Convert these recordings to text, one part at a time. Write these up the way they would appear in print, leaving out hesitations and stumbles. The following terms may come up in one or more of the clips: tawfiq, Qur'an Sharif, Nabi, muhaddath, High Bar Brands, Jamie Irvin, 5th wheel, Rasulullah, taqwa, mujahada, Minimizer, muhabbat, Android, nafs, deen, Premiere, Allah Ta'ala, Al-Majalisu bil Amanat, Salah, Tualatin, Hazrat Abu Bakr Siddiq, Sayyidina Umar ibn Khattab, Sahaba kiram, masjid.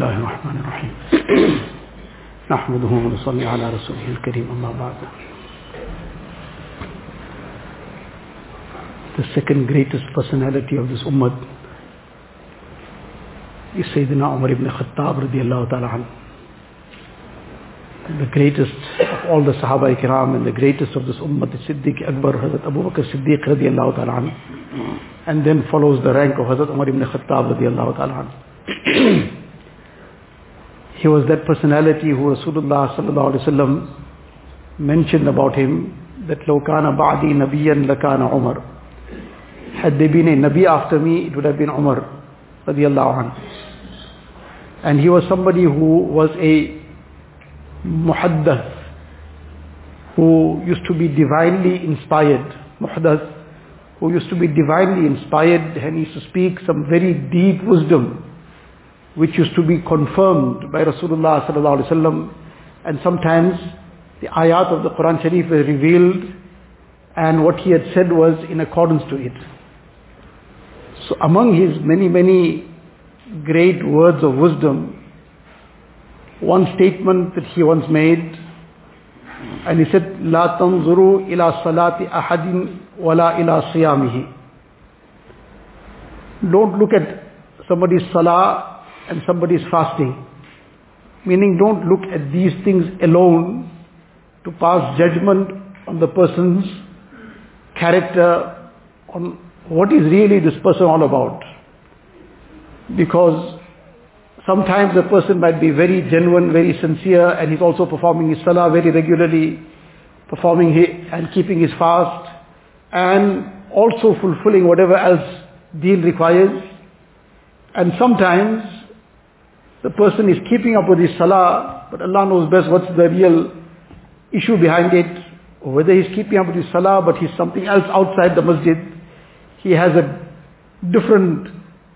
الله الرحمن الرحيم نحمده ونصلي على رسوله الكريم أما بعد. The second greatest personality of this ummah is Sayyidina Umar ibn Khattab radiyallahu ta'ala anhu. The greatest of all the Sahaba kiram and the greatest of this ummah is Siddiq Akbar, Hazrat Abu Bakr Siddiq radiyallahu ta'ala anhu. And then follows the rank of Hazrat Umar ibn Khattab radiyallahu ta'ala anhu. He was that personality who Rasulullah sallallahu alayhi wa sallam mentioned about him that لَوْ كَانَ بَعْدِي نَبِيًّا لَكَانَ Umar. Had there been a Nabi after me, it would have been Umar radiallahu anhu. And he was somebody who was a muhaddath, who used to be divinely inspired. Muhaddath, who used to be divinely inspired and used to speak some very deep wisdom, which used to be confirmed by Rasulullah sallallahu alaihi wasallam. And sometimes the ayat of the Qur'an Sharif were revealed and what he had said was in accordance to it. So among his many great words of wisdom, one statement that he once made, and he said, "La tanzuru ila salati ahadin wala ila siyamihi." Don't look at somebody's salah and somebody's fasting. Meaning, don't look at these things alone to pass judgment on the person's character, on what is really this person all about. Because sometimes the person might be very genuine, very sincere, and he's also performing his salah very regularly, performing and keeping his fast, and also fulfilling whatever else deen requires. And sometimes the person is keeping up with his salah, but Allah knows best what's the real issue behind it. Whether he's keeping up with his salah, but he's something else outside the masjid. He has a different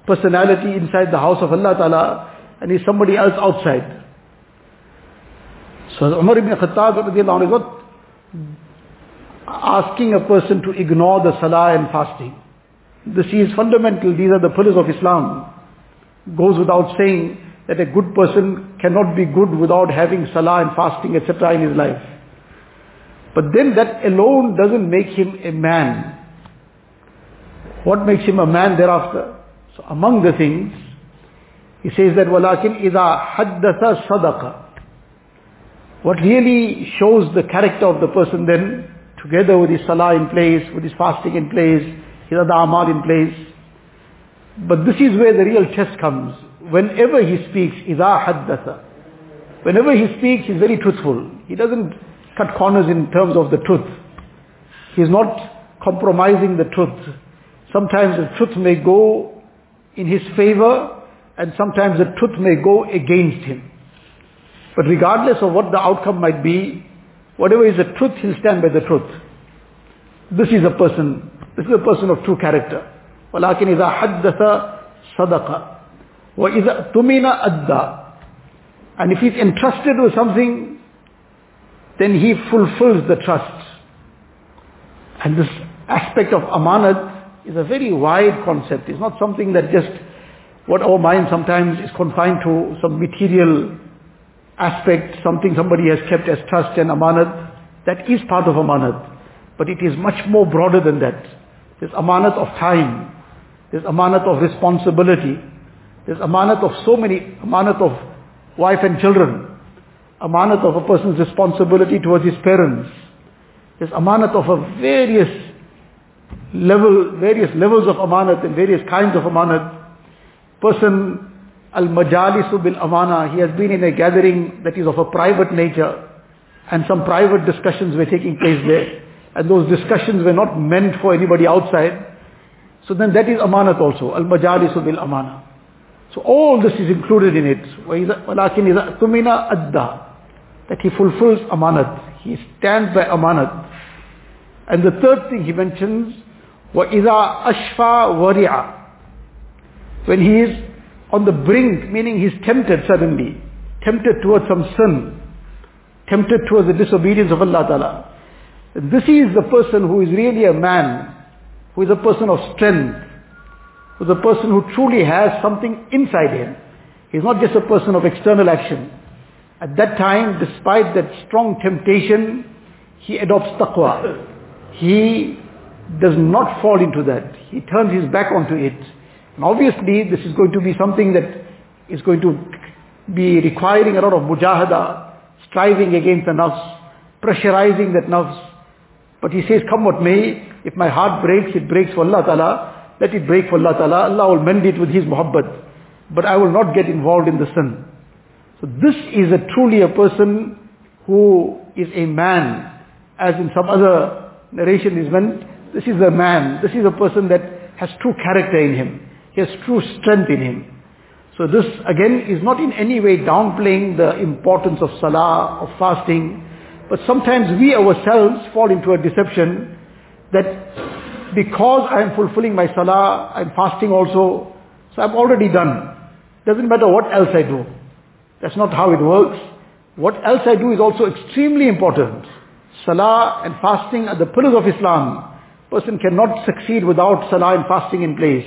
personality inside the house of Allah Ta'ala, and he's somebody else outside. So Umar ibn Khattab was asking a person to ignore the salah and fasting. This is fundamental. These are the pillars of Islam. Goes without saying that a good person cannot be good without having salah and fasting, etc. in his life. But then that alone doesn't make him a man. What makes him a man thereafter? So among the things, he says that وَلَكِنْ إِذَا حَدَّثَ صَدَقَ. What really shows the character of the person then, together with his salah in place, with his fasting in place, his other amal in place. But this is where the real test comes. Whenever he speaks, إِذَا حَدَّثَ. Whenever he speaks, he's very truthful. He doesn't cut corners in terms of the truth. He's not compromising the truth. Sometimes the truth may go in his favor, and sometimes the truth may go against him. But regardless of what the outcome might be, whatever is the truth, he'll stand by the truth. This is a person of true character. وَلَكِنْ إِذَا حَدَّثَ صَدَقَ وَإِذَا اؤْتُمِنَ أَدَّى. And if he's entrusted with something, then he fulfills the trust. And this aspect of amanat is a very wide concept. It's not something that just what our mind sometimes is confined to, some material aspect, something somebody has kept as trust and amanat. That is part of amanat. But it is much more broader than that. There's amanat of time. There's amanat of responsibility. There's amanat of so many, amanat of wife and children. Amanat of a person's responsibility towards his parents. There's amanat of a various levels of amanat and various kinds of amanat. Person, Al-Majalisu bil Amanat, he has been in a gathering that is of a private nature, and some private discussions were taking place there, and those discussions were not meant for anybody outside. So then that is amanat also, Al-Majalisu bil Amanat. So all this is included in it. وَلَكِنْ إِذَا اؤْتُمِنَ أَدَّى. That he fulfills amanat. He stands by amanat. And the third thing he mentions, وَإِذَا أَشْفَى وَرِعَى. When he is on the brink, meaning he is tempted suddenly, tempted towards some sin, tempted towards the disobedience of Allah Ta'ala. This is the person who is really a man, who is a person of strength, who is a person who truly has something inside him. He's not just a person of external action. At that time, despite that strong temptation, he adopts taqwa. He does not fall into that. He turns his back onto it. And obviously, this is going to be something that is going to be requiring a lot of mujahada, striving against the nafs, pressurizing that nafs. But he says, come what may, if my heart breaks, it breaks for Allah Ta'ala. Let it break for Allah Ta'ala. Allah will mend it with His muhabbat. But I will not get involved in the sin. So this is truly a person who is a man. As in some other narration is meant, this is a man. This is a person that has true character in him. He has true strength in him. So this again is not in any way downplaying the importance of salah, of fasting. But sometimes we ourselves fall into a deception that because I am fulfilling my salah, I am fasting also, so I am already done. Doesn't matter what else I do. That's not how it works. What else I do is also extremely important. Salah and fasting are the pillars of Islam. Person cannot succeed without salah and fasting in place.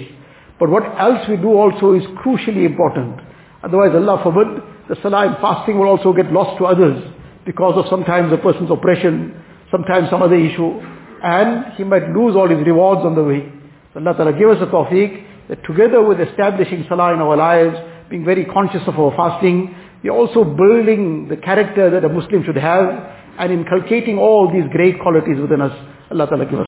But what else we do also is crucially important. Otherwise, Allah forbid, the salah and fasting will also get lost to others because of sometimes a person's oppression, sometimes some other issue, and he might lose all his rewards on the way. So Allah Ta'ala give us the tawfiq that together with establishing salah in our lives, being very conscious of our fasting, we are also building the character that a Muslim should have and inculcating all these great qualities within us. Allah Ta'ala give us.